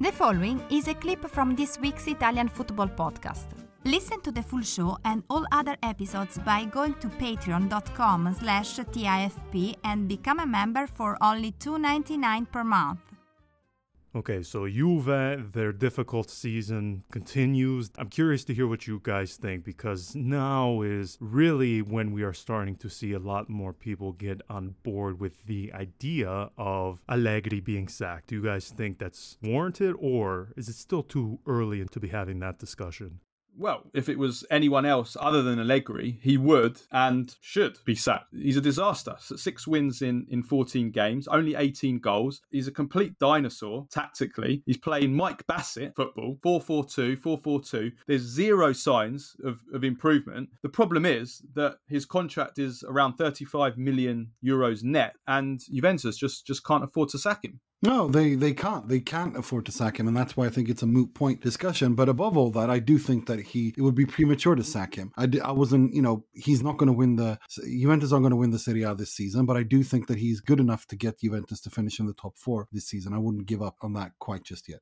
The following is a clip from this week's Italian Football Podcast. Listen to the full show and all other episodes by going to patreon.com/tifp and become a member for only $2.99 per month. Okay, so Juve, their difficult season continues. I'm curious to hear what you guys think, because now is really when we are starting to see a lot more people get on board with the idea of Allegri being sacked. Do you guys think that's warranted, or is it still too early to be having that discussion? Well, if it was anyone else other than Allegri, he would and should be sacked. He's a disaster. So 6 wins in 14 games, only 18 goals. He's a complete dinosaur tactically. He's playing Mike Bassett football, 4-4-2, 4-4-2. There's zero signs of improvement. The problem is that his contract is around 35 million euros net, and Juventus just can't afford to sack him. No, they can't. They can't afford to sack him, and that's why I think it's a moot point discussion. But above all that, I do think that it would be premature to sack him. He's not going to win Juventus aren't going to win the Serie A this season, but I do think that he's good enough to get Juventus to finish in the top 4 this season. I wouldn't give up on that quite just yet.